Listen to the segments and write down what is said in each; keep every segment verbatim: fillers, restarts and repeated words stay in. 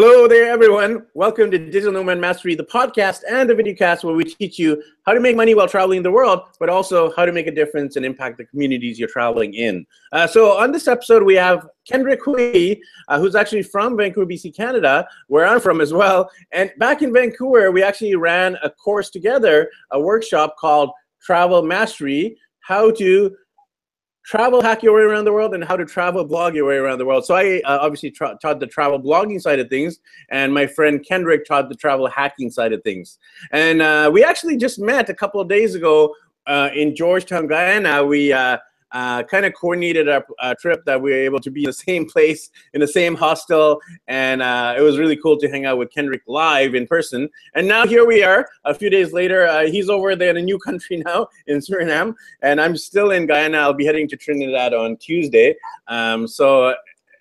Hello there, everyone. Welcome to Digital Nomad Mastery, the podcast and the videocast where we teach you how to make money while traveling the world, but also how to make a difference and impact the communities you're traveling in. Uh, so on this episode, we have Kendrick Uy, uh, who's actually from Vancouver, B C, Canada, where I'm from as well. And back in Vancouver, we actually ran a course together, a workshop called Travel Mastery, how to travel hack your way around the world and how to travel blog your way around the world. So I uh, obviously tra taught the travel blogging side of things, and my friend Kendrick taught the travel hacking side of things. And uh, we actually just met a couple of days ago uh, in Georgetown, Guyana. We uh, uh, kind of coordinated our uh, trip that we were able to be in the same place, in the same hostel, and uh, it was really cool to hang out with Kendrick live in person. And now here we are, a few days later. Uh, he's over there in a new country now, in Suriname, and I'm still in Guyana. I'll be heading to Trinidad on Tuesday. Um, so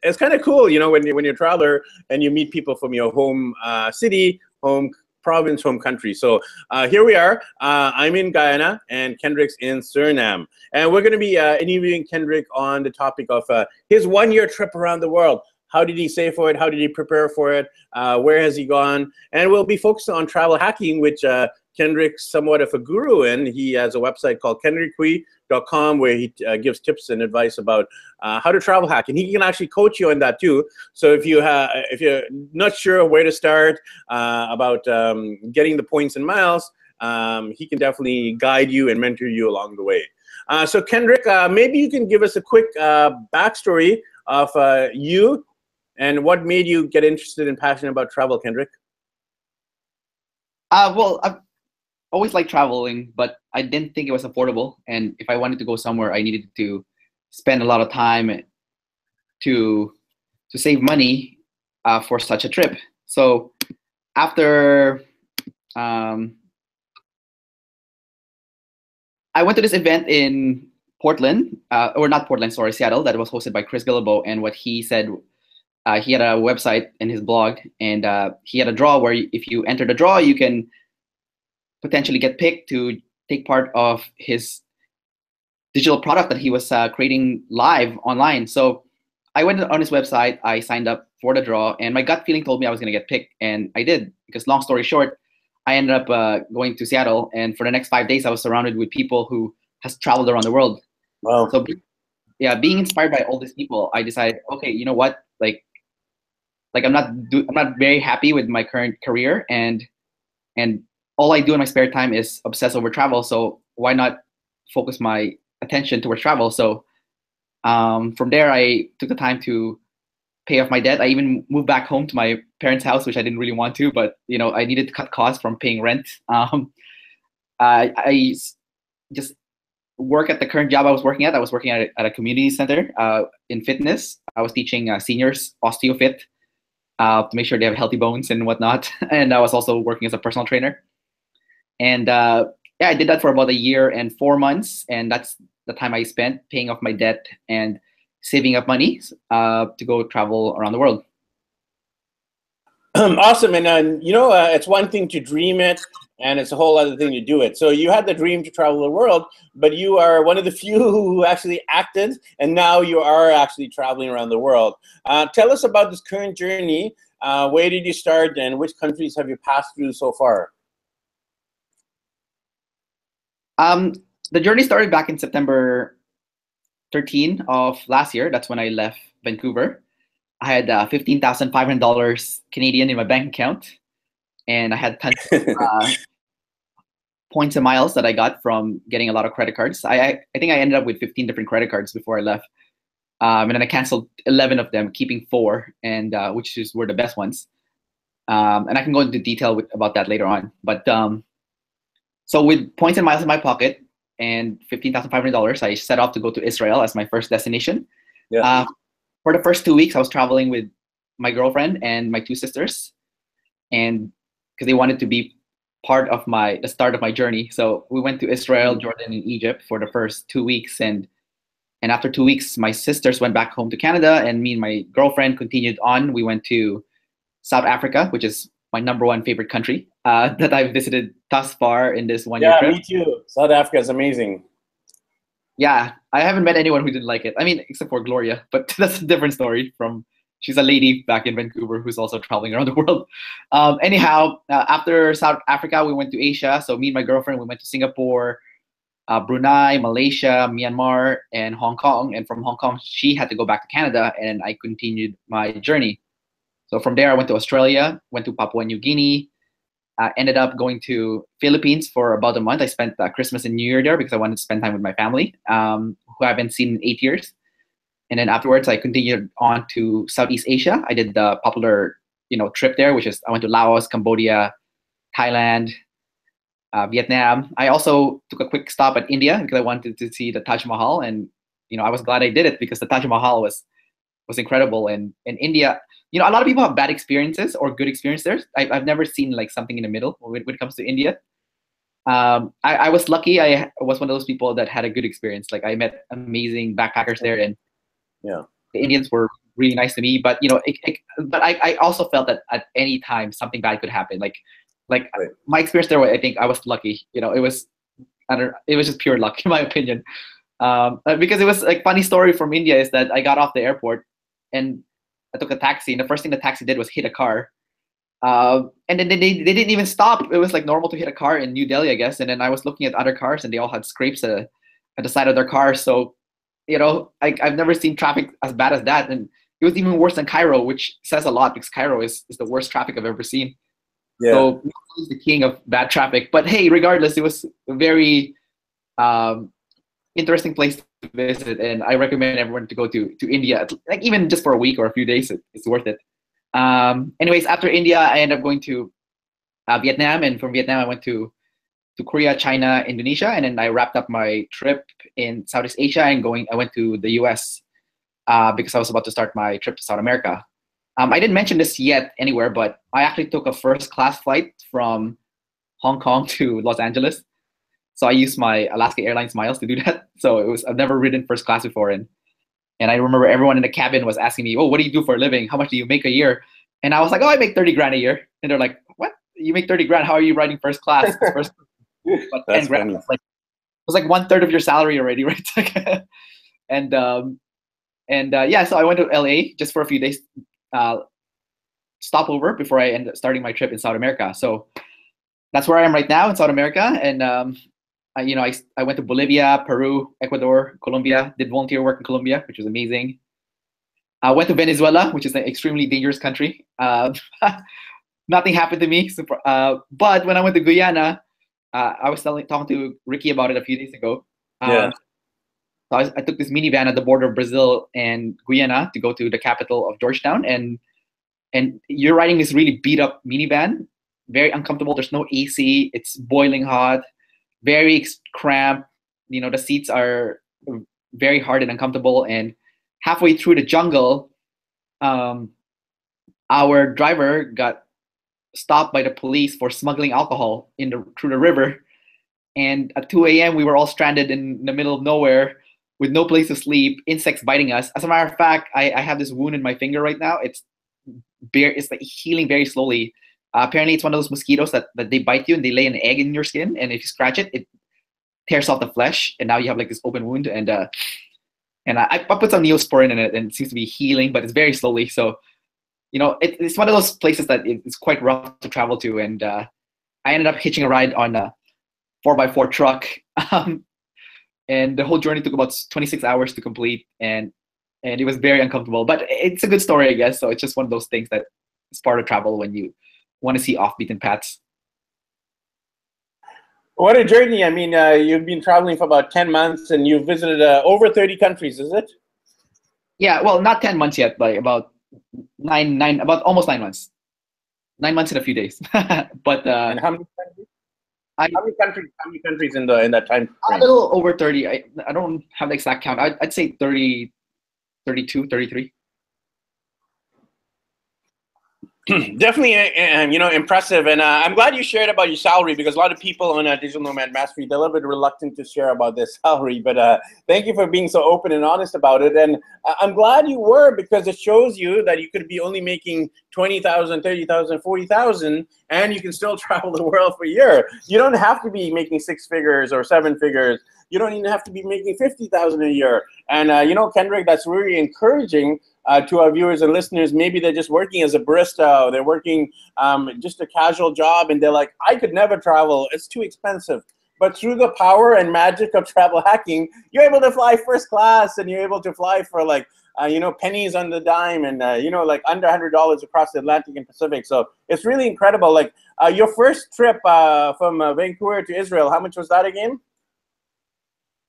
it's kind of cool, you know, when, you, when you're a traveler and you meet people from your home uh, city, home province, home country. So uh, here we are. Uh, I'm in Guyana and Kendrick's in Suriname. And we're going to be uh, interviewing Kendrick on the topic of uh, his one-year trip around the world. How did he save for it? How did he prepare for it? Uh, where has he gone? And we'll be focused on travel hacking, which uh, Kendrick's somewhat of a guru in. He has a website called Kendrick Uy dot com where he uh, gives tips and advice about uh, how to travel hack, and he can actually coach you on that too. So if you uh, if you're not sure where to start uh, about um, getting the points and miles, um, he can definitely guide you and mentor you along the way. Uh, so Kendrick, uh, maybe you can give us a quick uh, backstory of uh, you and what made you get interested and passionate about travel, Kendrick. Uh, well. I've always liked traveling, but I didn't think it was affordable. And if I wanted to go somewhere, I needed to spend a lot of time to to save money uh, for such a trip. So after um, I went to this event in Portland, uh, or not Portland, sorry, Seattle, that was hosted by Chris Gillibo. And what he said, uh, he had a website and his blog, and uh, he had a draw where if you enter the draw, you can potentially get picked to take part of his digital product that he was uh, creating live online. So I went on his website, I signed up for the draw, and my gut feeling told me I was gonna get picked, and I did, because long story short, I ended up uh, going to Seattle, and for the next five days I was surrounded with people who has traveled around the world. Wow. So yeah, being inspired by all these people, I decided, okay, you know what, like, like I'm not, do I'm not very happy with my current career, and, and all I do in my spare time is obsess over travel, so why not focus my attention towards travel? So um, from there, I took the time to pay off my debt. I even moved back home to my parents' house, which I didn't really want to, but you know, I needed to cut costs from paying rent. Um, I, I just work at the current job I was working at. I was working at a, at a community center uh, in fitness. I was teaching uh, seniors OsteoFit uh, to make sure they have healthy bones and whatnot, and I was also working as a personal trainer. And uh, yeah, I did that for about a year and four months, and that's the time I spent paying off my debt and saving up money uh, to go travel around the world. Awesome, and uh, you know, uh, it's one thing to dream it, and it's a whole other thing to do it. So you had the dream to travel the world, but you are one of the few who actually acted, and now you are actually traveling around the world. Uh, tell us about this current journey. Uh, where did you start, and which countries have you passed through so far? Um, the journey started back in September thirteenth of last year. That's when I left Vancouver. I had uh, fifteen thousand five hundred dollars Canadian in my bank account, and I had tons of uh, points and miles that I got from getting a lot of credit cards. I, I, I think I ended up with fifteen different credit cards before I left, um, and then I canceled eleven of them, keeping four, and uh, which is, were the best ones. Um, and I can go into detail with, about that later on, but um, so with points and miles in my pocket and fifteen thousand five hundred dollars, I set off to go to Israel as my first destination. Yeah. Uh, for the first two weeks, I was traveling with my girlfriend and my two sisters, and because they wanted to be part of my the start of my journey. So we went to Israel, Jordan, and Egypt for the first two weeks. And, and after two weeks, my sisters went back home to Canada, and me and my girlfriend continued on. We went to South Africa, which is my number one favorite country uh, that I've visited thus far in this one year trip. Yeah, me too. South Africa is amazing. Yeah, I haven't met anyone who didn't like it. I mean, except for Gloria, but that's a different story from she's a lady back in Vancouver who's also traveling around the world. Um, anyhow, uh, after South Africa, we went to Asia. So me and my girlfriend, we went to Singapore, uh, Brunei, Malaysia, Myanmar, and Hong Kong. And from Hong Kong, she had to go back to Canada, and I continued my journey. So from there, I went to Australia, went to Papua New Guinea, uh, ended up going to Philippines for about a month. I spent uh, Christmas and New Year there because I wanted to spend time with my family, um, who I haven't seen in eight years. And then afterwards, I continued on to Southeast Asia. I did the popular, you know, trip there, which is I went to Laos, Cambodia, Thailand, uh, Vietnam. I also took a quick stop at India because I wanted to see the Taj Mahal, and you know, I was glad I did it because the Taj Mahal was was incredible. And in India, you know, a lot of people have bad experiences or good experiences. I've I've never seen like something in the middle when, when it comes to India. Um, I, I was lucky. I was one of those people that had a good experience. Like I met amazing backpackers there, and yeah, the Indians were really nice to me, but you know, it, it, but I, I also felt that at any time something bad could happen. Like, like right. my experience there, I think I was lucky. You know, it was, I don't, it was just pure luck in my opinion, um, because it was like funny story from India is that I got off the airport and I took a taxi, and the first thing the taxi did was hit a car, uh, and then they they didn't even stop. It was like normal to hit a car in New Delhi, I guess. And then I was looking at other cars, and they all had scrapes uh, at the side of their car, so. You know, I, I've never seen traffic as bad as that. And it was even worse than Cairo, which says a lot because Cairo is, is the worst traffic I've ever seen. Yeah. So he's the king of bad traffic. But hey, regardless, it was a very um, interesting place to visit. And I recommend everyone to go to, to India, like even just for a week or a few days, it, it's worth it. Um, anyways, after India, I ended up going to uh, Vietnam. And from Vietnam, I went to to Korea, China, Indonesia, and then I wrapped up my trip in Southeast Asia and going. I went to the U S uh, because I was about to start my trip to South America. Um, I didn't mention this yet anywhere, but I actually took a first-class flight from Hong Kong to Los Angeles. So I used my Alaska Airlines miles to do that. So it was I've never ridden first class before, and and I remember everyone in the cabin was asking me, "Oh, what do you do for a living? How much do you make a year?" And I was like, "Oh, I make thirty grand a year." And they're like, "What? You make thirty grand? How are you riding first class?" First But ten grand was like, was like one third of your salary already, right? and um, and uh, yeah, so I went to L A just for a few days, uh, stopover before I ended up starting my trip in South America. So that's where I am right now in South America. And um, I, you know, I I went to Bolivia, Peru, Ecuador, Colombia. Did volunteer work in Colombia, which was amazing. I went to Venezuela, which is an extremely dangerous country. Uh, nothing happened to me, super, uh, but when I went to Guyana. Uh, I was telling, talking to Ricky about it a few days ago. Um, yeah. So I, was, I took this minivan at the border of Brazil and Guyana to go to the capital of Georgetown. And and you're riding this really beat up minivan, very uncomfortable. There's no A C. It's boiling hot, very cramped. You know, the seats are very hard and uncomfortable. And halfway through the jungle, um, our driver got stopped by the police for smuggling alcohol in the through the river, and at two A M we were all stranded in the middle of nowhere with no place to sleep, insects biting us. As a matter of fact, I, I have this wound in my finger right now. It's bare, it's like healing very slowly. Uh, apparently, it's one of those mosquitoes that that they bite you and they lay an egg in your skin, and if you scratch it, it tears off the flesh, and now you have like this open wound. And uh, and I, I put some Neosporin in it, and it seems to be healing, but it's very slowly. So. You know, it, it's one of those places that it, it's quite rough to travel to, and uh, I ended up hitching a ride on a four by four truck, um, and the whole journey took about twenty-six hours to complete, and and it was very uncomfortable. But it's a good story, I guess. So it's just one of those things that is part of travel when you want to see off-beaten paths. What a journey! I mean, uh, you've been traveling for about ten months, and you've visited uh, over thirty countries, is it? Yeah, well, not ten months yet, but about. Nine, nine, about almost nine months, nine months in a few days. But uh, and how many countries? I, how many countries? How many countries in the in that time frame? A little over thirty. I I don't have the exact count. I'd, I'd say thirty, thirty-two, thirty-three. Definitely, uh, you know, impressive, and uh, I'm glad you shared about your salary because a lot of people on uh, Digital Nomad Mastery, they're a little bit reluctant to share about their salary, but uh, thank you for being so open and honest about it, and uh, I'm glad you were because it shows you that you could be only making twenty thousand, thirty thousand, forty thousand, and you can still travel the world for a year. You don't have to be making six figures or seven figures. You don't even have to be making fifty thousand a year, and uh, you know, Kendrick, that's really encouraging. uh, to our viewers and listeners, maybe they're just working as a barista, they're working um, just a casual job, and they're like, I could never travel, it's too expensive. But through the power and magic of travel hacking, you're able to fly first class, and you're able to fly for like, uh, you know, pennies on the dime, and uh, you know, like under one hundred dollars across the Atlantic and Pacific. So it's really incredible. Like uh, your first trip uh, from uh, Vancouver to Israel, how much was that again?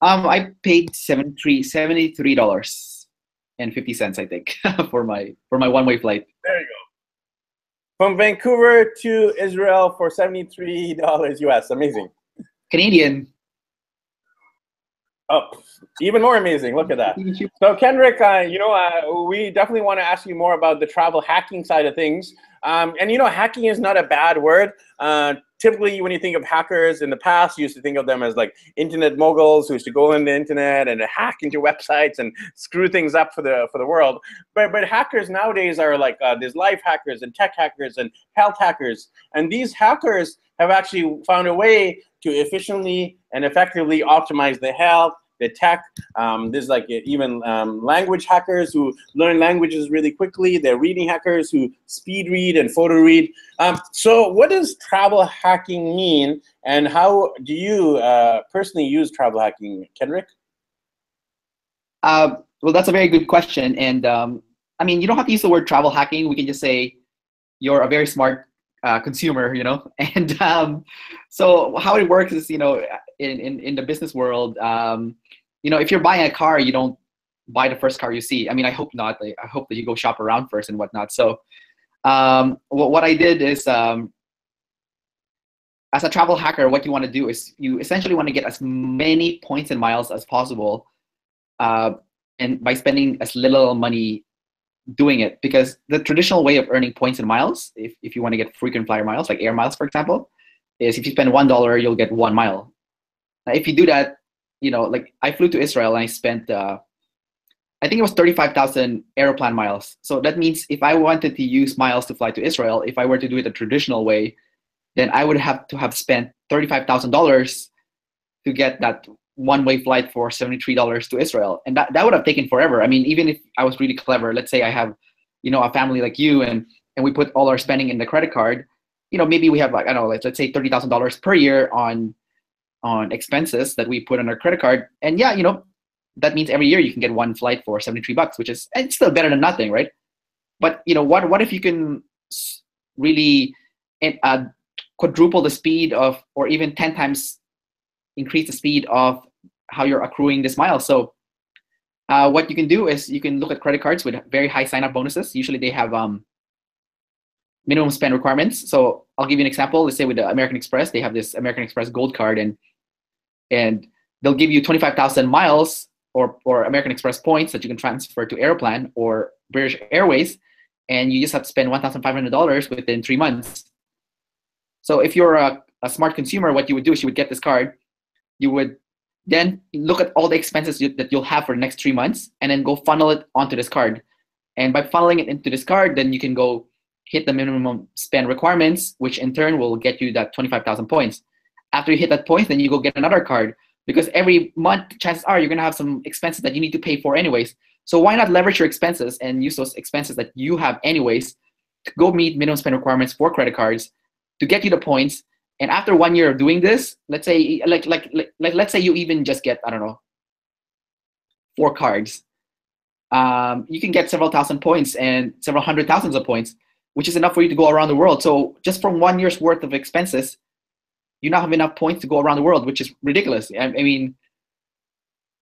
Um, I paid seventy-three dollars and fifty cents, I think, for my for my one-way flight. There you go. From Vancouver to Israel for seventy-three dollars U S, amazing. Canadian. Oh, even more amazing. Look at that. So Kendrick, uh, you know, uh, we definitely want to ask you more about the travel hacking side of things. Um, and, you know, hacking is not a bad word. Uh, typically, when you think of hackers in the past, you used to think of them as like internet moguls who used to go on the internet and hack into websites and screw things up for the, for the world. But, but hackers nowadays are like, uh, there's life hackers and tech hackers and health hackers. And these hackers have actually found a way to efficiently and effectively optimize the health, the tech. Um, there's like even um, language hackers who learn languages really quickly. They're reading hackers who speed read and photo read. Um, so what does travel hacking mean, and how do you uh, personally use travel hacking, Kendrick? Uh, well, that's a very good question. And um, I mean, you don't have to use the word travel hacking. We can just say you're a very smart Uh, consumer, you know, and um, so how it works is, you know, in, in, in the business world, um, you know, if you're buying a car, you don't buy the first car you see. I mean, I hope not. Like, I hope that you go shop around first and whatnot. So um, what, what I did is, um, as a travel hacker, what you want to do is you essentially want to get as many points and miles as possible, uh, and by spending as little money doing it, because the traditional way of earning points and miles, if, if you want to get frequent flyer miles, like air miles, for example, is if you spend one dollar, you'll get one mile. Now, if you do that, you know, like I flew to Israel and I spent, uh, I think it was thirty-five thousand Aeroplan miles. So that means if I wanted to use miles to fly to Israel, if I were to do it the traditional way, then I would have to have spent thirty-five thousand dollars to get that one-way flight for seventy-three dollars to Israel. And that, that would have taken forever. I mean, even if I was really clever, let's say I have, you know, a family like you, and, and we put all our spending in the credit card, you know, maybe we have, like, I don't know, let's, let's say thirty thousand dollars per year on, on expenses that we put on our credit card. And yeah, you know, that means every year you can get one flight for seventy-three bucks, which is, it's still better than nothing, right? But, you know, what, what if you can really uh, quadruple the speed of, or even ten times increase the speed of how you're accruing this mile. So uh, what you can do is you can look at credit cards with very high sign-up bonuses. Usually they have um, minimum spend requirements. So I'll give you an example. Let's say with the American Express, they have this American Express Gold Card, and and they'll give you twenty-five thousand miles or, or American Express points that you can transfer to Aeroplan or British Airways, and you just have to spend one thousand five hundred dollars within three months. So if you're a, a smart consumer, what you would do is you would get this card. You would then look at all the expenses you, that you'll have for the next three months and then go funnel it onto this card. And by funneling it into this card, then you can go hit the minimum spend requirements, which in turn will get you that twenty-five thousand points. After you hit that point, then you go get another card, because every month, chances are you're gonna have some expenses that you need to pay for anyways. So why not leverage your expenses and use those expenses that you have anyways to go meet minimum spend requirements for credit cards to get you the points. And after one year of doing this, let's say, like, like, like, let's say you even just get, I don't know, four cards. Um, you can get several thousand points and several hundred thousands of points, which is enough for you to go around the world. So just from one year's worth of expenses, you now have enough points to go around the world, which is ridiculous. I, I mean,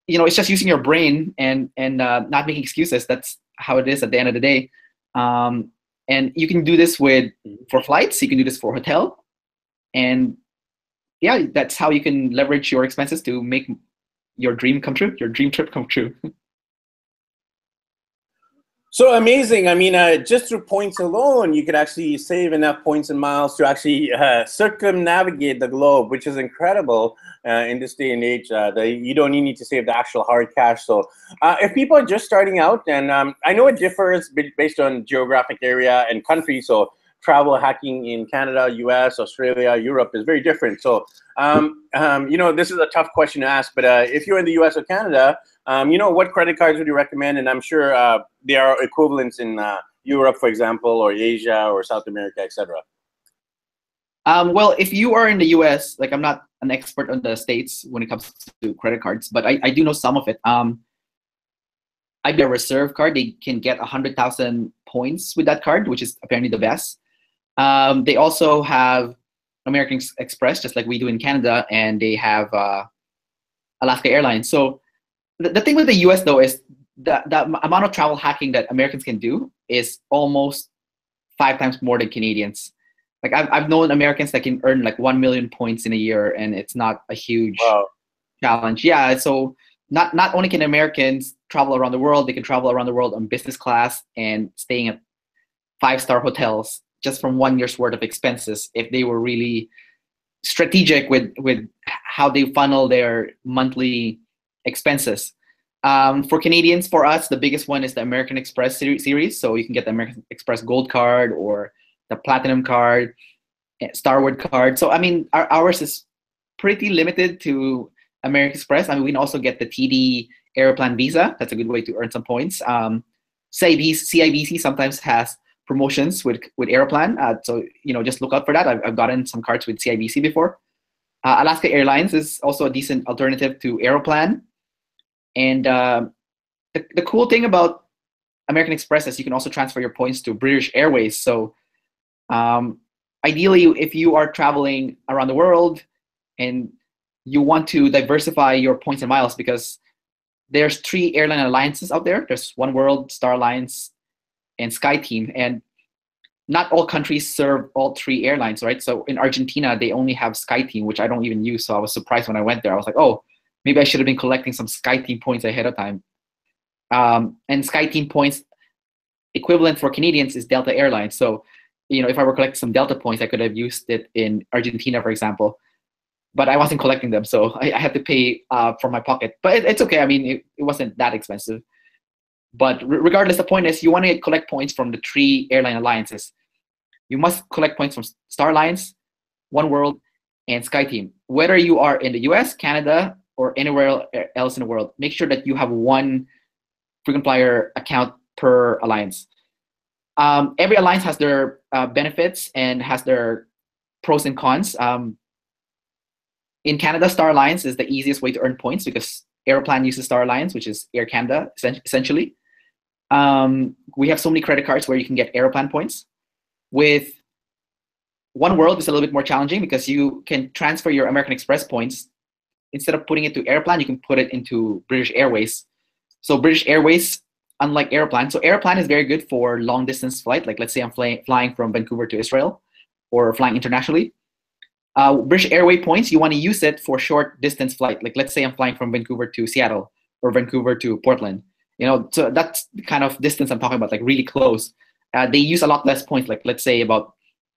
you know, it's just using your brain and and uh, not making excuses. That's how it is at the end of the day. Um, and you can do this with for flights. You can do this for hotel. And yeah, that's how you can leverage your expenses to make your dream come true, your dream trip come true. So amazing. I mean, uh, just through points alone, you could actually save enough points and miles to actually uh, circumnavigate the globe, which is incredible uh, in this day and age. Uh, the, you don't even need to save the actual hard cash. So uh, if people are just starting out, and um, I know it differs based on geographic area and country, so travel hacking in Canada, U S, Australia, Europe is very different. So, um, um, you know, this is a tough question to ask, but uh, if you're in the U S or Canada, um, you know, what credit cards would you recommend? And I'm sure uh, there are equivalents in uh, Europe, for example, or Asia or South America, et cetera. Um, well, if you are in the U S, like I'm not an expert on the States when it comes to credit cards, but I, I do know some of it. Um, I get a Reserve card. They can get one hundred thousand points with that card, which is apparently the best. Um, they also have American Express, just like we do in Canada, and they have uh, Alaska Airlines. So the, the thing with the U S, though, is that the amount of travel hacking that Americans can do is almost five times more than Canadians. Like I've, I've known Americans that can earn like one million points in a year, and it's not a huge wow. challenge. Yeah, so not, not only can Americans travel around the world, they can travel around the world on business class and staying at five-star hotels just from one year's worth of expenses if they were really strategic with, with how they funnel their monthly expenses. Um, for Canadians, for us, the biggest one is the American Express series. So you can get the American Express Gold card or the Platinum card, Starwood card. So, I mean, our, ours is pretty limited to American Express. I mean, we can also get the T D Aeroplan Visa. That's a good way to earn some points. Um, C I B C sometimes has promotions with, with Aeroplan. Uh, so, you know, just look out for that. I've, I've gotten some cards with C I B C before. Uh, Alaska Airlines is also a decent alternative to Aeroplan. And uh, the, the cool thing about American Express is you can also transfer your points to British Airways. So, Um, ideally, if you are traveling around the world and you want to diversify your points and miles, because there's three airline alliances out there. There's oneworld, Star Alliance, and SkyTeam, and not all countries serve all three airlines, right? So in Argentina, they only have SkyTeam, which I don't even use. So I was surprised when I went there. I was like, oh, maybe I should have been collecting some SkyTeam points ahead of time. Um, and SkyTeam points equivalent for Canadians is Delta Airlines. So you know, if I were collecting some Delta points, I could have used it in Argentina, for example. But I wasn't collecting them, so I, I had to pay uh, from my pocket. But it, it's okay. I mean, it, it wasn't that expensive. But re regardless, the point is you want to collect points from the three airline alliances. You must collect points from Star Alliance, oneworld, and SkyTeam. Whether you are in the U S, Canada, or anywhere else in the world, make sure that you have one frequent flyer account per alliance. Um, every alliance has their uh, benefits and has their pros and cons. Um, in Canada, Star Alliance is the easiest way to earn points because Aeroplan uses Star Alliance, which is Air Canada, essentially. Um, we have so many credit cards where you can get Aeroplan points. With oneworld, it's a little bit more challenging because you can transfer your American Express points. Instead of putting it to Aeroplan, you can put it into British Airways. So British Airways, unlike Aeroplan. So Aeroplan is very good for long distance flight. Like let's say I'm fly flying from Vancouver to Israel or flying internationally. Uh, British Airways points, you want to use it for short distance flight. Like let's say I'm flying from Vancouver to Seattle or Vancouver to Portland. You know, so that's the kind of distance I'm talking about, like really close. Uh, they use a lot less points, like let's say about,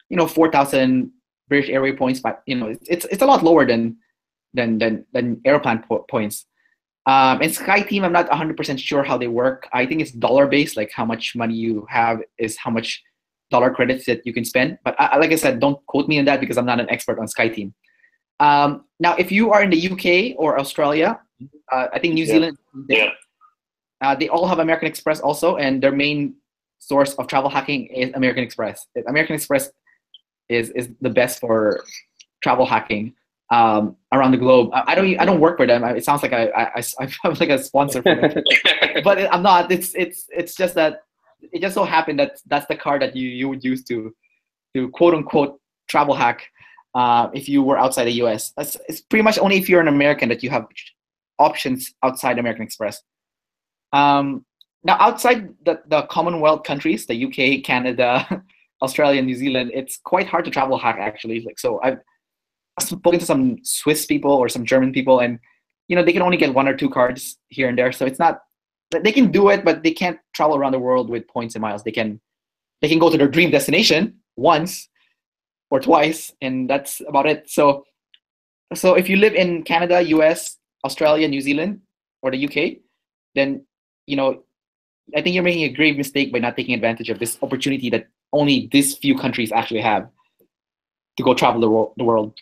you know, four thousand British Airways points, but you know, it's, it's a lot lower than, than, than, than Aeroplan po points. Um, and SkyTeam, I'm not one hundred percent sure how they work. I think it's dollar-based, like how much money you have is how much dollar credits that you can spend. But I, like I said, don't quote me on that because I'm not an expert on SkyTeam. Um, now, if you are in the U K or Australia, uh, I think New yeah. Zealand, they, yeah. uh, they all have American Express also, and their main source of travel hacking is American Express. American Express is, is the best for travel hacking. Um, around the globe. I, I don't. I don't work for them. It sounds like I. I. I'm like a sponsor for them, but I'm not. It's. It's. It's just that it just so happened that that's the card that you you would use to, to quote unquote travel hack, uh, if you were outside the U S. That's, it's pretty much only if you're an American that you have options outside American Express. Um, now outside the the Commonwealth countries, the U K, Canada, Australia, New Zealand, it's quite hard to travel hack actually. Like so, I've. spoken to some Swiss people or some German people, and you know they can only get one or two cards here and there. So it's not they can do it, but they can't travel around the world with points and miles. They can they can go to their dream destination once or twice, and that's about it. So so if you live in Canada, U S, Australia, New Zealand, or the U K, then you know I think you're making a grave mistake by not taking advantage of this opportunity that only these few countries actually have to go travel the, ro- the world.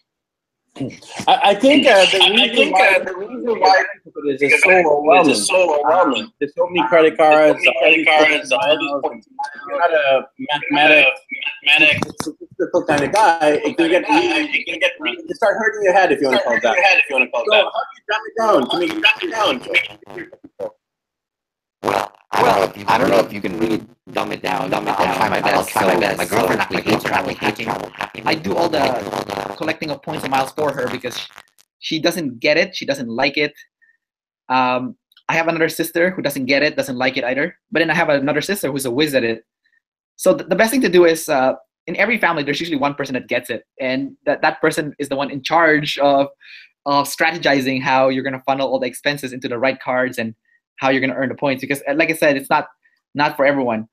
I, I think uh, the reason I think, why, uh, the reason why is it's so overwhelming. It's so overwhelming. Um, there's so many credit cards. So many credit cards. You're not a mathematic, mathematic, statistical kind of guy. You can get, you can get, you start hurting your head if you want to call that. If you want to call that. So how do you dumb it down? Can you dumb it down? Well, well, I don't know if you can really dumb it down. Dumb it down. I'll try my best. I'll try my best. My girlfriend actually hates travel hacking. I do all the collecting of points and miles for her because she doesn't get it. She doesn't like it. Um, I have another sister who doesn't get it, doesn't like it either. But then I have another sister who's a whiz at it. So th- the best thing to do is uh, in every family, there's usually one person that gets it. And that, that person is the one in charge of, of strategizing how you're going to funnel all the expenses into the right cards and how you're going to earn the points. Because like I said, it's not not for everyone.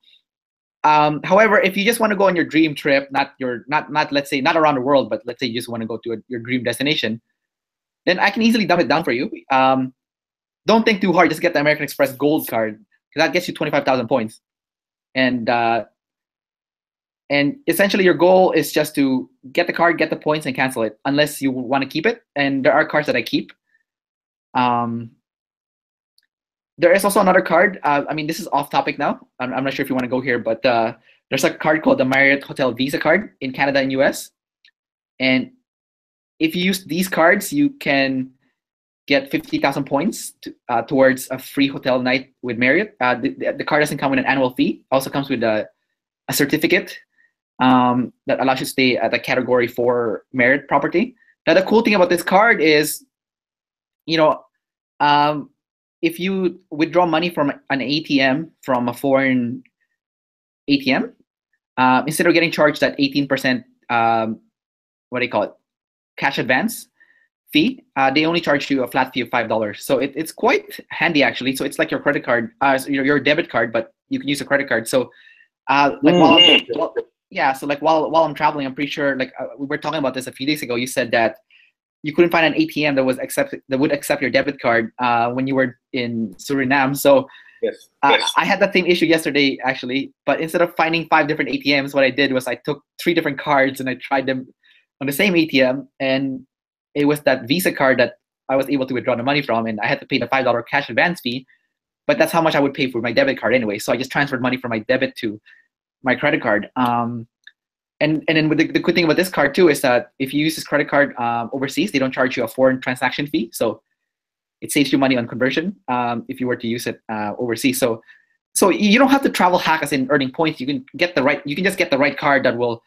Um, however, if you just want to go on your dream trip, not your, not, not, let's say, not around the world, but let's say you just want to go to a, your dream destination, then I can easily dumb it down for you. Um, don't think too hard. Just get the American Express Gold Card, because that gets you twenty-five thousand points. And uh, and essentially, your goal is just to get the card, get the points, and cancel it, unless you want to keep it. And there are cards that I keep. Um, There is also another card. Uh, I mean, this is off topic now. I'm, I'm not sure if you want to go here, but uh, there's a card called the Marriott Hotel Visa card in Canada and U S. And if you use these cards, you can get fifty thousand points to, uh, towards a free hotel night with Marriott. Uh, the, the card doesn't come with an annual fee. It also comes with a, a certificate um, that allows you to stay at a Category four Marriott property. Now, the cool thing about this card is, you know, um, if you withdraw money from an A T M, from a foreign A T M, uh, instead of getting charged that eighteen percent, um, what do you call it, cash advance fee, uh, they only charge you a flat fee of five dollars. So it, it's quite handy, actually. So it's like your credit card, uh, your, your debit card, but you can use a credit card. So uh, like mm. while, I'm, while, yeah, so like while while I'm traveling, I'm pretty sure, like uh, we were talking about this a few days ago. You said that you couldn't find an A T M that was accept that would accept your debit card uh, when you were in Suriname. So yes. Uh, yes. I had that same issue yesterday, actually. But instead of finding five different A T Ms, what I did was I took three different cards and I tried them on the same A T M. And it was that Visa card that I was able to withdraw the money from. And I had to pay the five dollars cash advance fee. But that's how much I would pay for my debit card anyway. So I just transferred money from my debit to my credit card. Um, And and then with the, the good thing about this card too is that if you use this credit card um, overseas, they don't charge you a foreign transaction fee, so it saves you money on conversion um, if you were to use it uh, overseas. So so you don't have to travel hack as in earning points. You can get the right. You can just get the right card that will,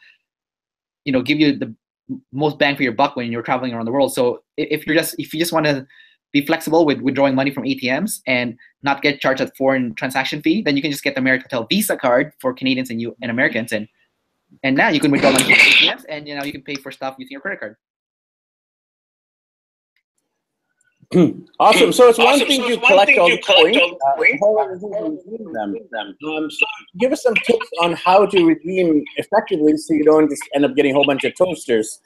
you know, give you the most bang for your buck when you're traveling around the world. So if you're just if you just want to be flexible with withdrawing money from A T Ms and not get charged a foreign transaction fee, then you can just get the Marriott Hotel Visa card for Canadians and you and Americans and. And now you can withdraw money from A T Ms, and you know you can pay for stuff using your credit card. Awesome. So it's awesome. one thing so you collect thing all the coins. Uh, um, so give us some tips on how to redeem effectively, so you don't just end up getting a whole bunch of toasters.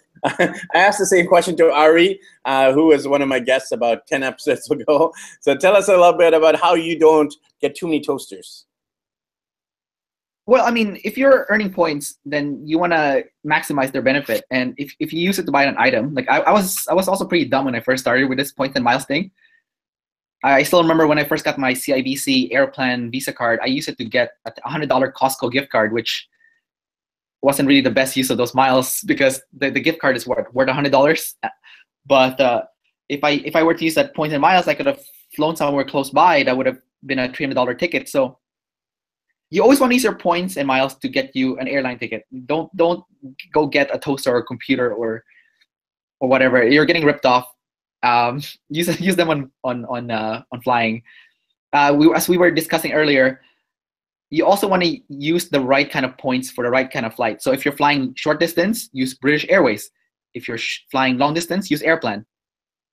I asked the same question to Ari, uh, who was one of my guests about ten episodes ago. So tell us a little bit about how you don't get too many toasters. Well, I mean, if you're earning points, then you want to maximize their benefit. And if, if you use it to buy an item, like I, I was I was also pretty dumb when I first started with this points and miles thing. I still remember when I first got my C I B C Aeroplan Visa card, I used it to get a one hundred dollars Costco gift card, which wasn't really the best use of those miles because the, the gift card is worth, worth one hundred dollars. But uh, if I if I were to use that points and miles, I could have flown somewhere close by. That would have been a three hundred dollars ticket. So you always want to use your points and miles to get you an airline ticket. Don't don't go get a toaster or a computer or or whatever. You're getting ripped off. Um, use use them on on on uh, on flying. Uh, we as we were discussing earlier, you also want to use the right kind of points for the right kind of flight. So if you're flying short distance, use British Airways. If you're sh- flying long distance, use Aeroplan.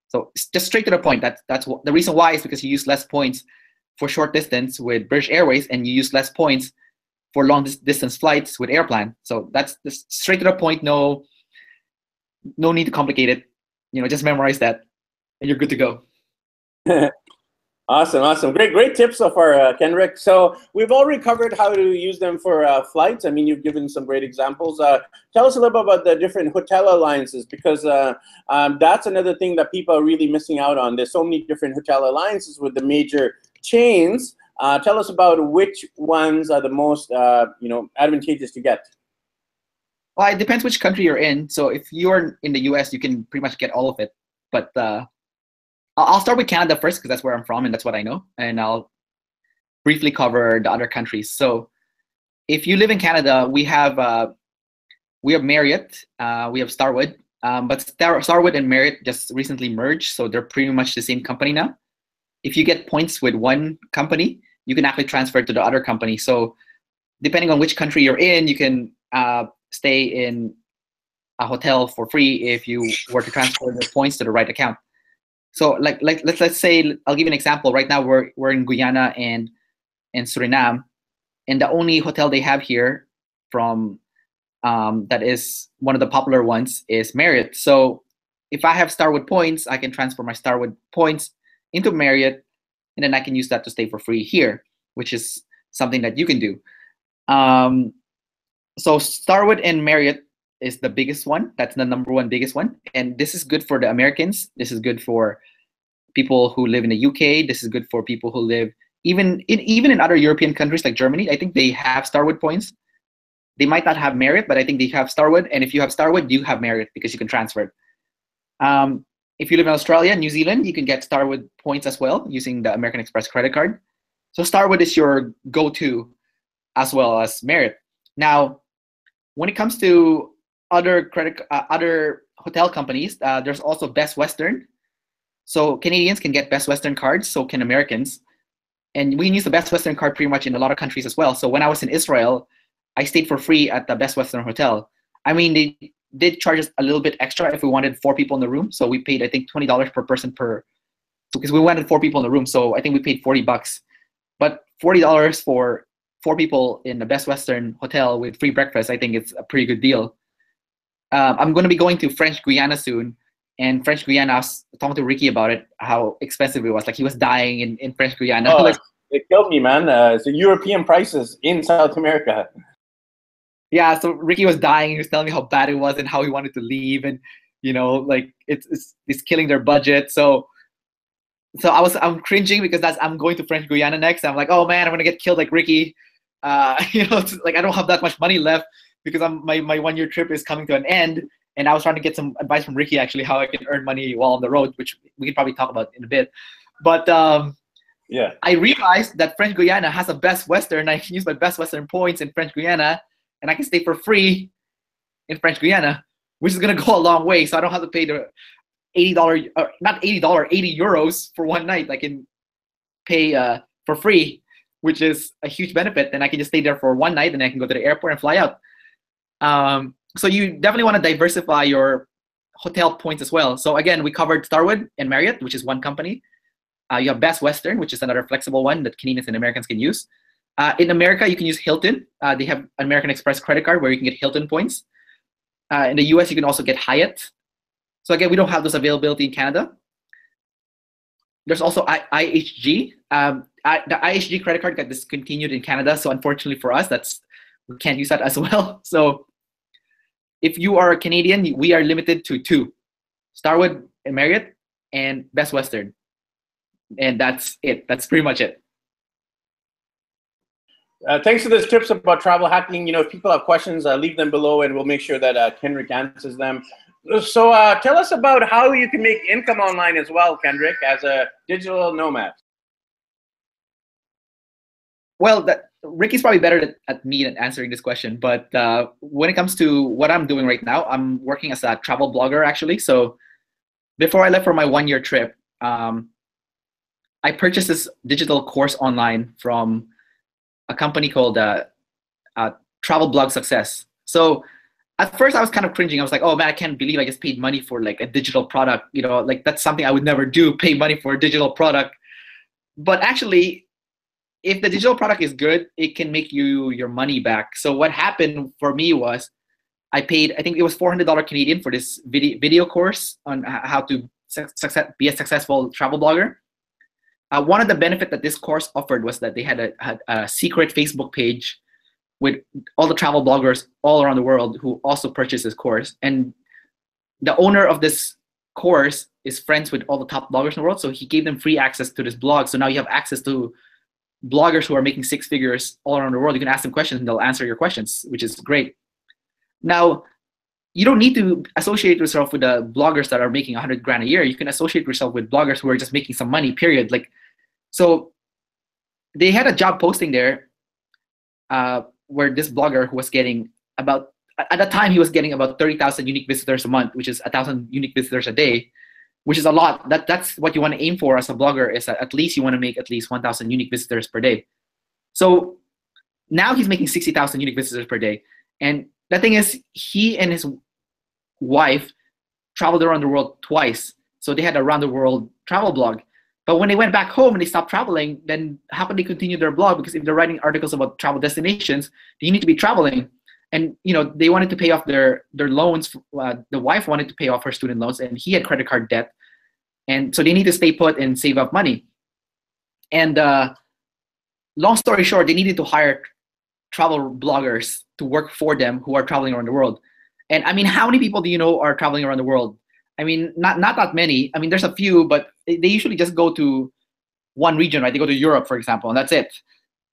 So just straight to the point. That's that's what, the reason why is because you use less points for short distance with British Airways, and you use less points for long distance flights with Aeroplan. So that's straight to the point. No, no need to complicate it. You know, just memorize that, and you're good to go. Awesome, awesome. Great, great tips so far, uh, Kendrick. So we've already covered how to use them for uh, flights. I mean, you've given some great examples. Uh, tell us a little bit about the different hotel alliances, because uh, um, that's another thing that people are really missing out on. There's so many different hotel alliances with the major chains. Uh, tell us about which ones are the most uh, you know, advantageous to get. Well, it depends which country you're in. So if you're in the U S, you can pretty much get all of it. But uh, I'll start with Canada first, because that's where I'm from and that's what I know. And I'll briefly cover the other countries. So if you live in Canada, we have uh, we have Marriott, uh, we have Starwood. Um, but Star Starwood and Marriott just recently merged, so they're pretty much the same company now. If you get points with one company, you can actually transfer to the other company. So depending on which country you're in, you can uh, stay in a hotel for free if you were to transfer the points to the right account. So like, like let's, let's say, I'll give you an example. Right now we're, we're in Guyana and, and Suriname, and the only hotel they have here from um, that is one of the popular ones is Marriott. So if I have Starwood points, I can transfer my Starwood points into Marriott, and then I can use that to stay for free here, which is something that you can do. Um, so Starwood and Marriott is the biggest one. That's the number one biggest one. And this is good for the Americans. This is good for people who live in the U K. This is good for people who live even in, even in other European countries like Germany. I think they have Starwood points. They might not have Marriott, but I think they have Starwood. And if you have Starwood, you have Marriott because you can transfer it. Um, If you live in Australia, New Zealand, you can get Starwood points as well using the American Express credit card. So Starwood is your go-to as well as Marriott. Now, when it comes to other credit, uh, other hotel companies, uh, there's also Best Western. So Canadians can get Best Western cards, so can Americans. And we can use the Best Western card pretty much in a lot of countries as well. So when I was in Israel, I stayed for free at the Best Western Hotel. I mean, they did charge us a little bit extra if we wanted four people in the room. So we paid, I think, twenty dollars per person per, because we wanted four people in the room. So I think we paid forty bucks, but forty dollars for four people in the Best Western Hotel with free breakfast, I think it's a pretty good deal. Um, I'm going to be going to French Guiana soon, and French Guiana, I was talking to Ricky about it, how expensive it was. Like, he was dying in, in French Guiana. Oh, like, it killed me, man. Uh, it's the European prices in South America. Yeah, so Ricky was dying. He was telling me how bad it was and how he wanted to leave, and you know, like it's it's, it's killing their budget. So, so I was I'm cringing because that's I'm going to French Guiana next. I'm like, oh man, I'm gonna get killed like Ricky. Uh, you know, it's like I don't have that much money left because I'm my my one year trip is coming to an end, and I was trying to get some advice from Ricky actually how I can earn money while on the road, which we could probably talk about in a bit. But um, yeah, I realized that French Guiana has a Best Western. I can use my Best Western points in French Guiana, and I can stay for free in French Guiana, which is going to go a long way. So I don't have to pay the eighty dollars, or not eighty dollars, eighty euros for one night. I can pay uh, for free, which is a huge benefit. And I can just stay there for one night, and I can go to the airport and fly out. Um, so you definitely want to diversify your hotel points as well. So again, we covered Starwood and Marriott, which is one company. Uh, you have Best Western, which is another flexible one that Canadians and Americans can use. Uh, in America, you can use Hilton. Uh, they have American Express credit card where you can get Hilton points. Uh, in the U S, you can also get Hyatt. So again, we don't have this availability in Canada. There's also I H G. Um, I, the I H G credit card got discontinued in Canada, so unfortunately for us, that's we can't use that as well. So if you are a Canadian, we are limited to two: Starwood and Marriott, and Best Western. And that's it. That's pretty much it. Uh, thanks for those tips about travel hacking. You know, if people have questions, uh, leave them below, and we'll make sure that uh, Kendrick answers them. So uh, tell us about how you can make income online as well, Kendrick, as a digital nomad. Well, that, Ricky's probably better at, at me at answering this question. But uh, when it comes to what I'm doing right now, I'm working as a travel blogger, actually. So before I left for my one-year trip, um, I purchased this digital course online from a company called uh, uh, Travel Blog Success. So at first I was kind of cringing. I was like, oh man, I can't believe I just paid money for like a digital product. You know, like that's something I would never do, pay money for a digital product. But actually, if the digital product is good, it can make you your money back. So what happened for me was I paid, I think it was four hundred dollars Canadian for this video, video course on how to success, be a successful travel blogger. Uh, one of the benefits that this course offered was that they had a, had a secret Facebook page with all the travel bloggers all around the world who also purchased this course. And the owner of this course is friends with all the top bloggers in the world, so he gave them free access to this blog. So now you have access to bloggers who are making six figures all around the world. You can ask them questions and they'll answer your questions, which is great. Now, you don't need to associate yourself with the bloggers that are making a hundred grand a year. You can associate yourself with bloggers who are just making some money, period. Like, so they had a job posting there uh, where this blogger who was getting about, at that time he was getting about thirty thousand unique visitors a month, which is one thousand unique visitors a day, which is a lot. That, that's what you want to aim for as a blogger, is that at least you want to make at least one thousand unique visitors per day. So now he's making sixty thousand unique visitors per day. And the thing is, he and his wife traveled around the world twice. So they had a round the world travel blog. But when they went back home and they stopped traveling, then how can they continue their blog? Because if they're writing articles about travel destinations, you need to be traveling. And you know, they wanted to pay off their, their loans. Uh, the wife wanted to pay off her student loans, and he had credit card debt. And so they need to stay put and save up money. And uh, long story short, they needed to hire travel bloggers to work for them who are traveling around the world. And I mean, how many people do you know are traveling around the world? I mean, not, not that many. I mean, there's a few, but they usually just go to one region, right? They go to Europe, for example, and that's it,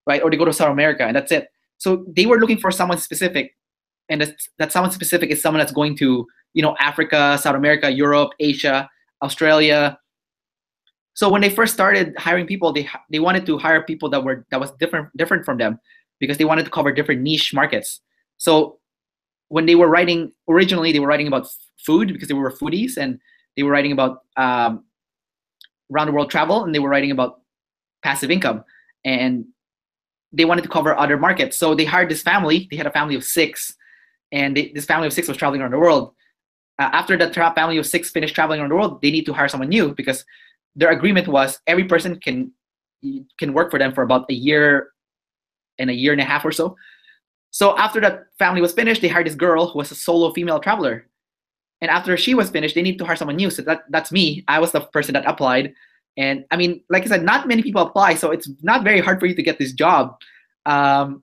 right? Or they go to South America, and that's it. So they were looking for someone specific, and that, that someone specific is someone that's going to, you know, Africa, South America, Europe, Asia, Australia. So when they first started hiring people, they, they wanted to hire people that were, that was different, different from them, because they wanted to cover different niche markets. So when they were writing, originally they were writing about food because they were foodies, and they were writing about um, round the world travel, and they were writing about passive income, and they wanted to cover other markets. So they hired this family. They had a family of six, and they, this family of six was traveling around the world. Uh, after that family of six finished traveling around the world, they need to hire someone new, because their agreement was every person can, can work for them for about a year and a year and a half or so. So after that family was finished, they hired this girl who was a solo female traveler. And after she was finished, they need to hire someone new. So that, that's me. I was the person that applied. And I mean, like I said, not many people apply, so it's not very hard for you to get this job. Um,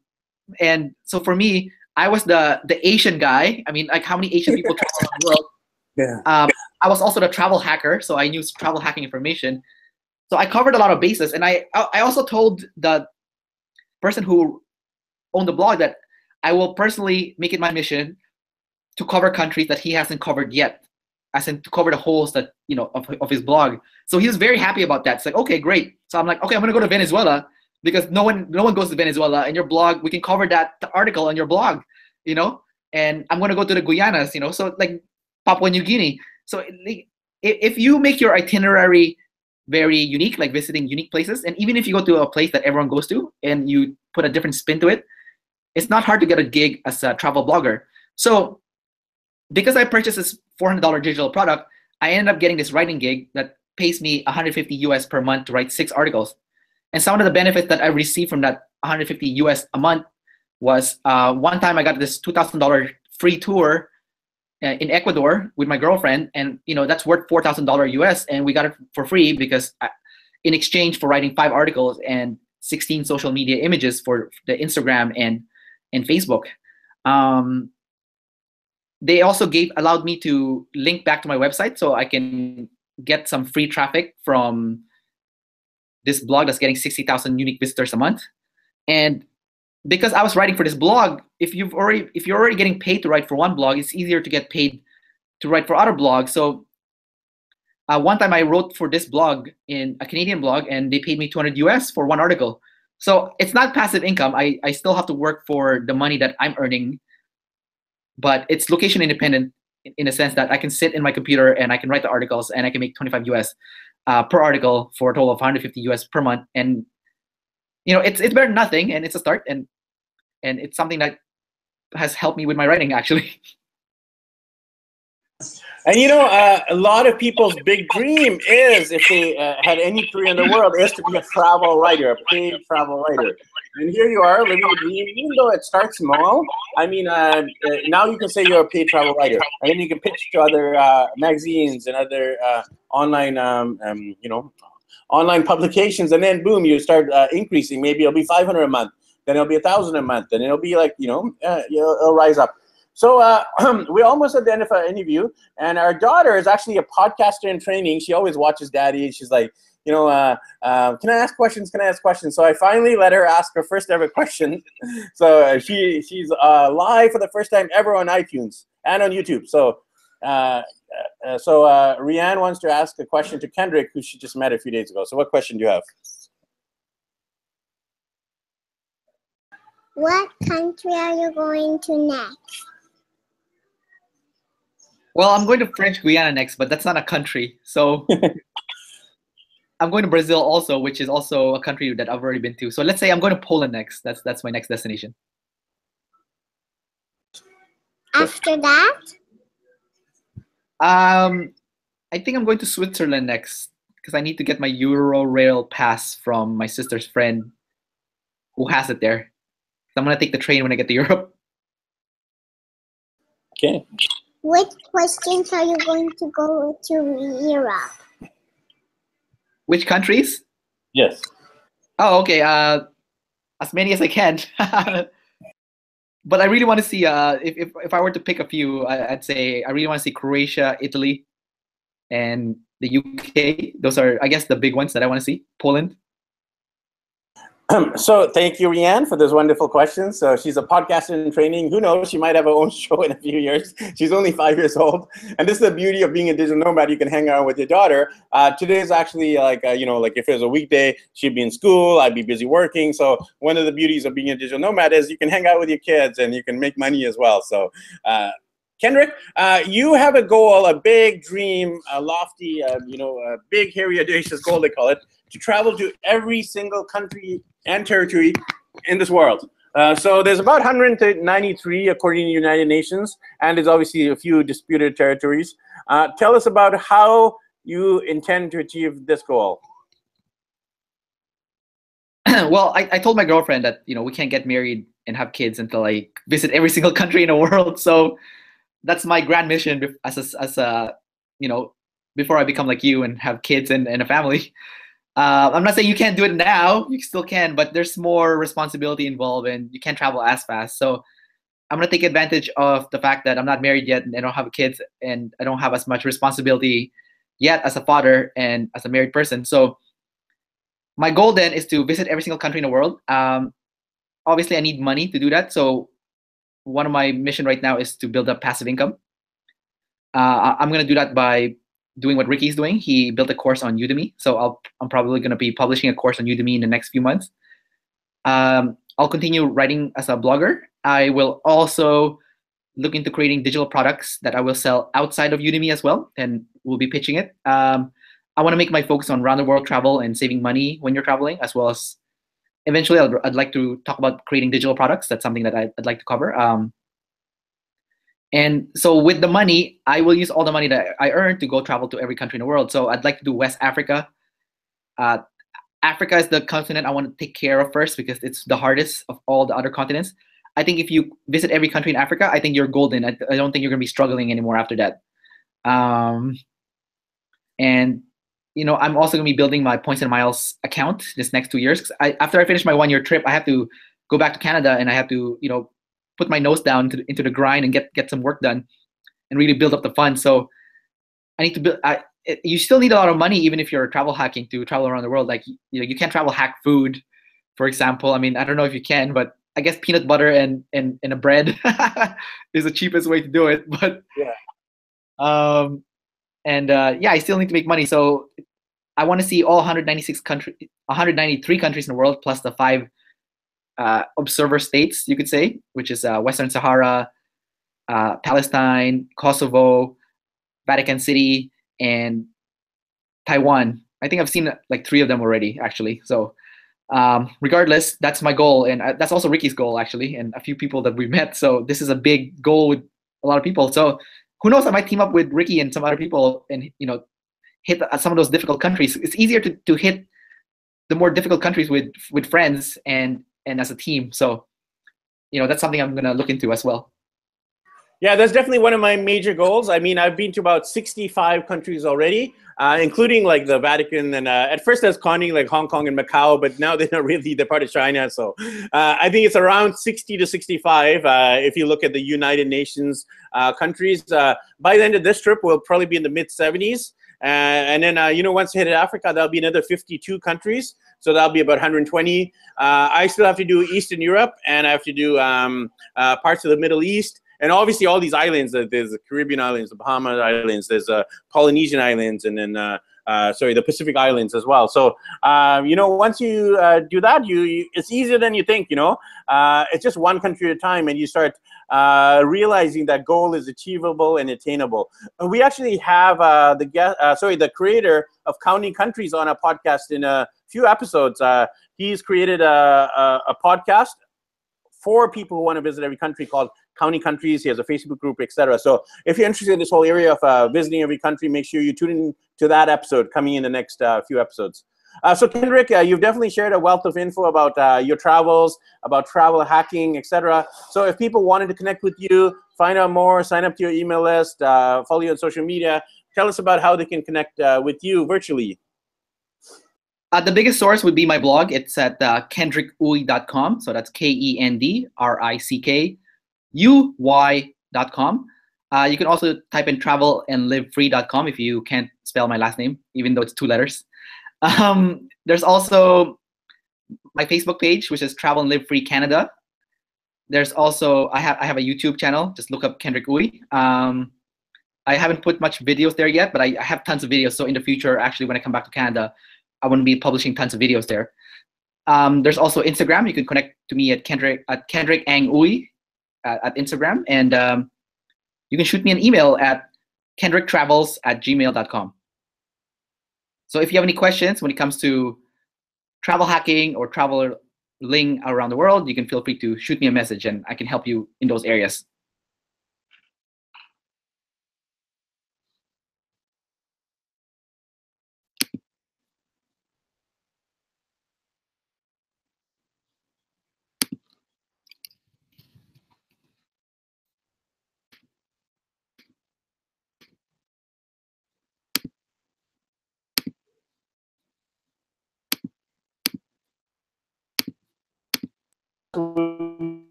and so for me, I was the, the Asian guy. I mean, like, how many Asian people travel around the world? Yeah. Um, I was also the travel hacker, so I knew travel hacking information. So I covered a lot of bases. And I, I also told the person who owned the blog that I will personally make it my mission to cover countries that he hasn't covered yet, as in to cover the holes that, you know, of, of his blog. So he was very happy about that. It's like, okay, great. So I'm like, okay, I'm gonna go to Venezuela, because no one no one goes to Venezuela, and your blog, we can cover that article on your blog, you know? And I'm gonna go to the Guyanas, you know? So like Papua New Guinea. So if you make your itinerary very unique, like visiting unique places, and even if you go to a place that everyone goes to and you put a different spin to it, it's not hard to get a gig as a travel blogger. So because I purchased this four hundred dollar digital product, I ended up getting this writing gig that pays me one hundred fifty U S per month to write six articles. And some of the benefits that I received from that one hundred fifty U S a month was, uh, one time I got this two thousand dollar free tour in Ecuador with my girlfriend, and you know, that's worth four thousand U S, and we got it for free because I, in exchange for writing five articles and sixteen social media images for the Instagram and and Facebook. Um, they also gave allowed me to link back to my website, so I can get some free traffic from this blog that's getting sixty thousand unique visitors a month. And because I was writing for this blog, if you've already if you're already getting paid to write for one blog, it's easier to get paid to write for other blogs. So uh, one time I wrote for this blog, in a Canadian blog, and they paid me two hundred U S for one article. So it's not passive income. I, I still have to work for the money that I'm earning, but it's location independent in a sense that I can sit in my computer and I can write the articles, and I can make twenty-five U S uh, per article for a total of one hundred fifty U S per month. And you know, it's it's better than nothing, and it's a start, and and it's something that has helped me with my writing, actually. And you know, uh, a lot of people's big dream is, if they uh, had any career in the world, is to be a travel writer, a paid travel writer. And here you are living a dream, even though it starts small. I mean, uh, uh, now you can say you're a paid travel writer, and then you can pitch to other uh, magazines and other uh, online, um, um, you know, online publications, and then boom, you start uh, increasing. Maybe it'll be five hundred a month, then it'll be one thousand a month, then it'll be like, you know, uh, it'll, it'll rise up. So uh, we're almost at the end of our interview, and our daughter is actually a podcaster in training. She always watches Daddy, and she's like, you know, uh, uh, can I ask questions? Can I ask questions? So I finally let her ask her first ever question. So she she's uh, live for the first time ever on iTunes and on YouTube. So uh, uh, so uh, Rianne wants to ask a question to Kendrick, who she just met a few days ago. So what question do you have? What country are you going to next? Well, I'm going to French Guiana next, but that's not a country. So I'm going to Brazil also, which is also a country that I've already been to. So let's say I'm going to Poland next. That's that's my next destination. After that? Um, I think I'm going to Switzerland next, because I need to get my Euro Rail pass from my sister's friend who has it there. So I'm going to take the train when I get to Europe. Okay. Which questions are you going to go to Europe? Which countries? Yes. Oh, okay. Uh, as many as I can. But I really want to see, uh, if, if, if I were to pick a few, I, I'd say I really want to see Croatia, Italy, and the U K. Those are, I guess, the big ones that I want to see. Poland. Um, so thank you, Rianne, for those wonderful questions. So she's a podcaster in training. Who knows? She might have her own show in a few years. She's only five years old. And this is the beauty of being a digital nomad. You can hang out with your daughter. Uh, today is actually like, uh, you know, like if it was a weekday, she'd be in school. I'd be busy working. So one of the beauties of being a digital nomad is you can hang out with your kids and you can make money as well. So uh, Kendrick, uh, you have a goal, a big dream, a lofty, uh, you know, a big, hairy, audacious goal, they call it, to travel to every single country and territory in this world. Uh, so there's about one hundred ninety-three according to the United Nations, and there's obviously a few disputed territories. Uh, tell us about how you intend to achieve this goal. Well, I, I told my girlfriend that, you know, we can't get married and have kids until I visit every single country in the world. So that's my grand mission as a, as a you know, before I become like you and have kids and, and a family. Uh, I'm not saying you can't do it now, you still can, but there's more responsibility involved and you can't travel as fast. So I'm going to take advantage of the fact that I'm not married yet and I don't have kids and I don't have as much responsibility yet as a father and as a married person. So my goal then is to visit every single country in the world. Um, obviously, I need money to do that. So one of my mission right now is to build up passive income. Uh, I'm going to do that by doing what Ricky's doing. He built a course on Udemy. So I'll, I'm probably going to be publishing a course on Udemy in the next few months. Um, I'll continue writing as a blogger. I will also look into creating digital products that I will sell outside of Udemy as well, and we'll be pitching it. Um, I want to make my focus on round the world travel and saving money when you're traveling, as well as eventually I'd, I'd like to talk about creating digital products. That's something that I'd, I'd like to cover. Um, And so with the money, I will use all the money that I earn to go travel to every country in the world. So I'd like to do West Africa. Uh, Africa is the continent I want to take care of first because it's the hardest of all the other continents. I think if you visit every country in Africa, I think you're golden. I, I don't think you're going to be struggling anymore after that. Um, and, you know, I'm also going to be building my points and miles account this next two years. 'Cause I, after I finish my one-year trip, I have to go back to Canada and I have to, you know, put my nose down to, into the grind and get, get some work done and really build up the fund. So I need to build, I, it, you still need a lot of money, even if you're travel hacking, to travel around the world. Like, you know, you can't travel hack food, for example. I mean, I don't know if you can, but I guess peanut butter and, and, and a bread is the cheapest way to do it. But yeah. Um, and uh, yeah, I still need to make money. So I want to see all one hundred ninety-six country, one hundred ninety-three countries in the world, plus the five Uh, observer states, you could say, which is uh, Western Sahara, uh, Palestine, Kosovo, Vatican City, and Taiwan. I think I've seen like three of them already, actually. So um, regardless, that's my goal. And uh, that's also Ricky's goal, actually, and a few people that we met. So this is a big goal with a lot of people. So who knows, I might team up with Ricky and some other people and, you know, hit some of those difficult countries. It's easier to, to hit the more difficult countries with, with friends and and as a team. So, you know, that's something I'm going to look into as well. Yeah, that's definitely one of my major goals. I mean, I've been to about sixty-five countries already, uh, including like the Vatican. And uh, at first I was counting like Hong Kong and Macau, but now they're not really, they're part of China. So uh, I think it's around sixty to sixty-five. Uh, if you look at the United Nations uh, countries, uh, by the end of this trip, we'll probably be in the mid seventies. Uh, and then, uh, you know, once I hit Africa, that'll be another fifty-two countries. So that'll be about one hundred twenty. Uh, I still have to do Eastern Europe, and I have to do um, uh, parts of the Middle East. And obviously all these islands, there's the Caribbean islands, the Bahamas islands, there's the uh, Polynesian islands, and then, uh, uh, sorry, the Pacific islands as well. So, uh, you know, once you uh, do that, you, you it's easier than you think, you know. Uh, it's just one country at a time, and you start uh, realizing that goal is achievable and attainable. We actually have uh, the guest, uh, sorry, the creator of Counting Countries on a podcast in a few episodes. Uh, he's created a, a, a podcast for people who want to visit every country called Counting Countries. He has a Facebook group, et cetera. So if you're interested in this whole area of uh, visiting every country, make sure you tune in to that episode coming in the next uh, few episodes. Uh, so Kendrick, uh, you've definitely shared a wealth of info about uh, your travels, about travel hacking, et cetera. So if people wanted to connect with you, find out more, sign up to your email list, uh, follow you on social media, tell us about how they can connect uh, with you virtually. Uh, the biggest source would be my blog. It's at uh, kendrick uy dot com. So that's K E N D R I C K U Y dot com. Uh, you can also type in travel and live free dot com if you can't spell my last name, even though it's two letters. Um, there's also my Facebook page, which is Travel and Live Free Canada. There's also, I have I have a YouTube channel. Just look up Kendrick Uy. Um, I haven't put much videos there yet, but I, I have tons of videos. So in the future, actually, when I come back to Canada, I want to be publishing tons of videos there. Um, there's also Instagram. You can connect to me at Kendrick at Kendrick Ang Uy. At Instagram, and um, you can shoot me an email at kendrick travels at gmail dot com. So if you have any questions when it comes to travel hacking or traveling around the world, you can feel free to shoot me a message, and I can help you in those areas.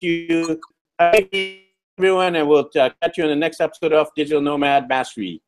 You, everyone, and we'll uh, catch you in the next episode of Digital Nomad Mastery.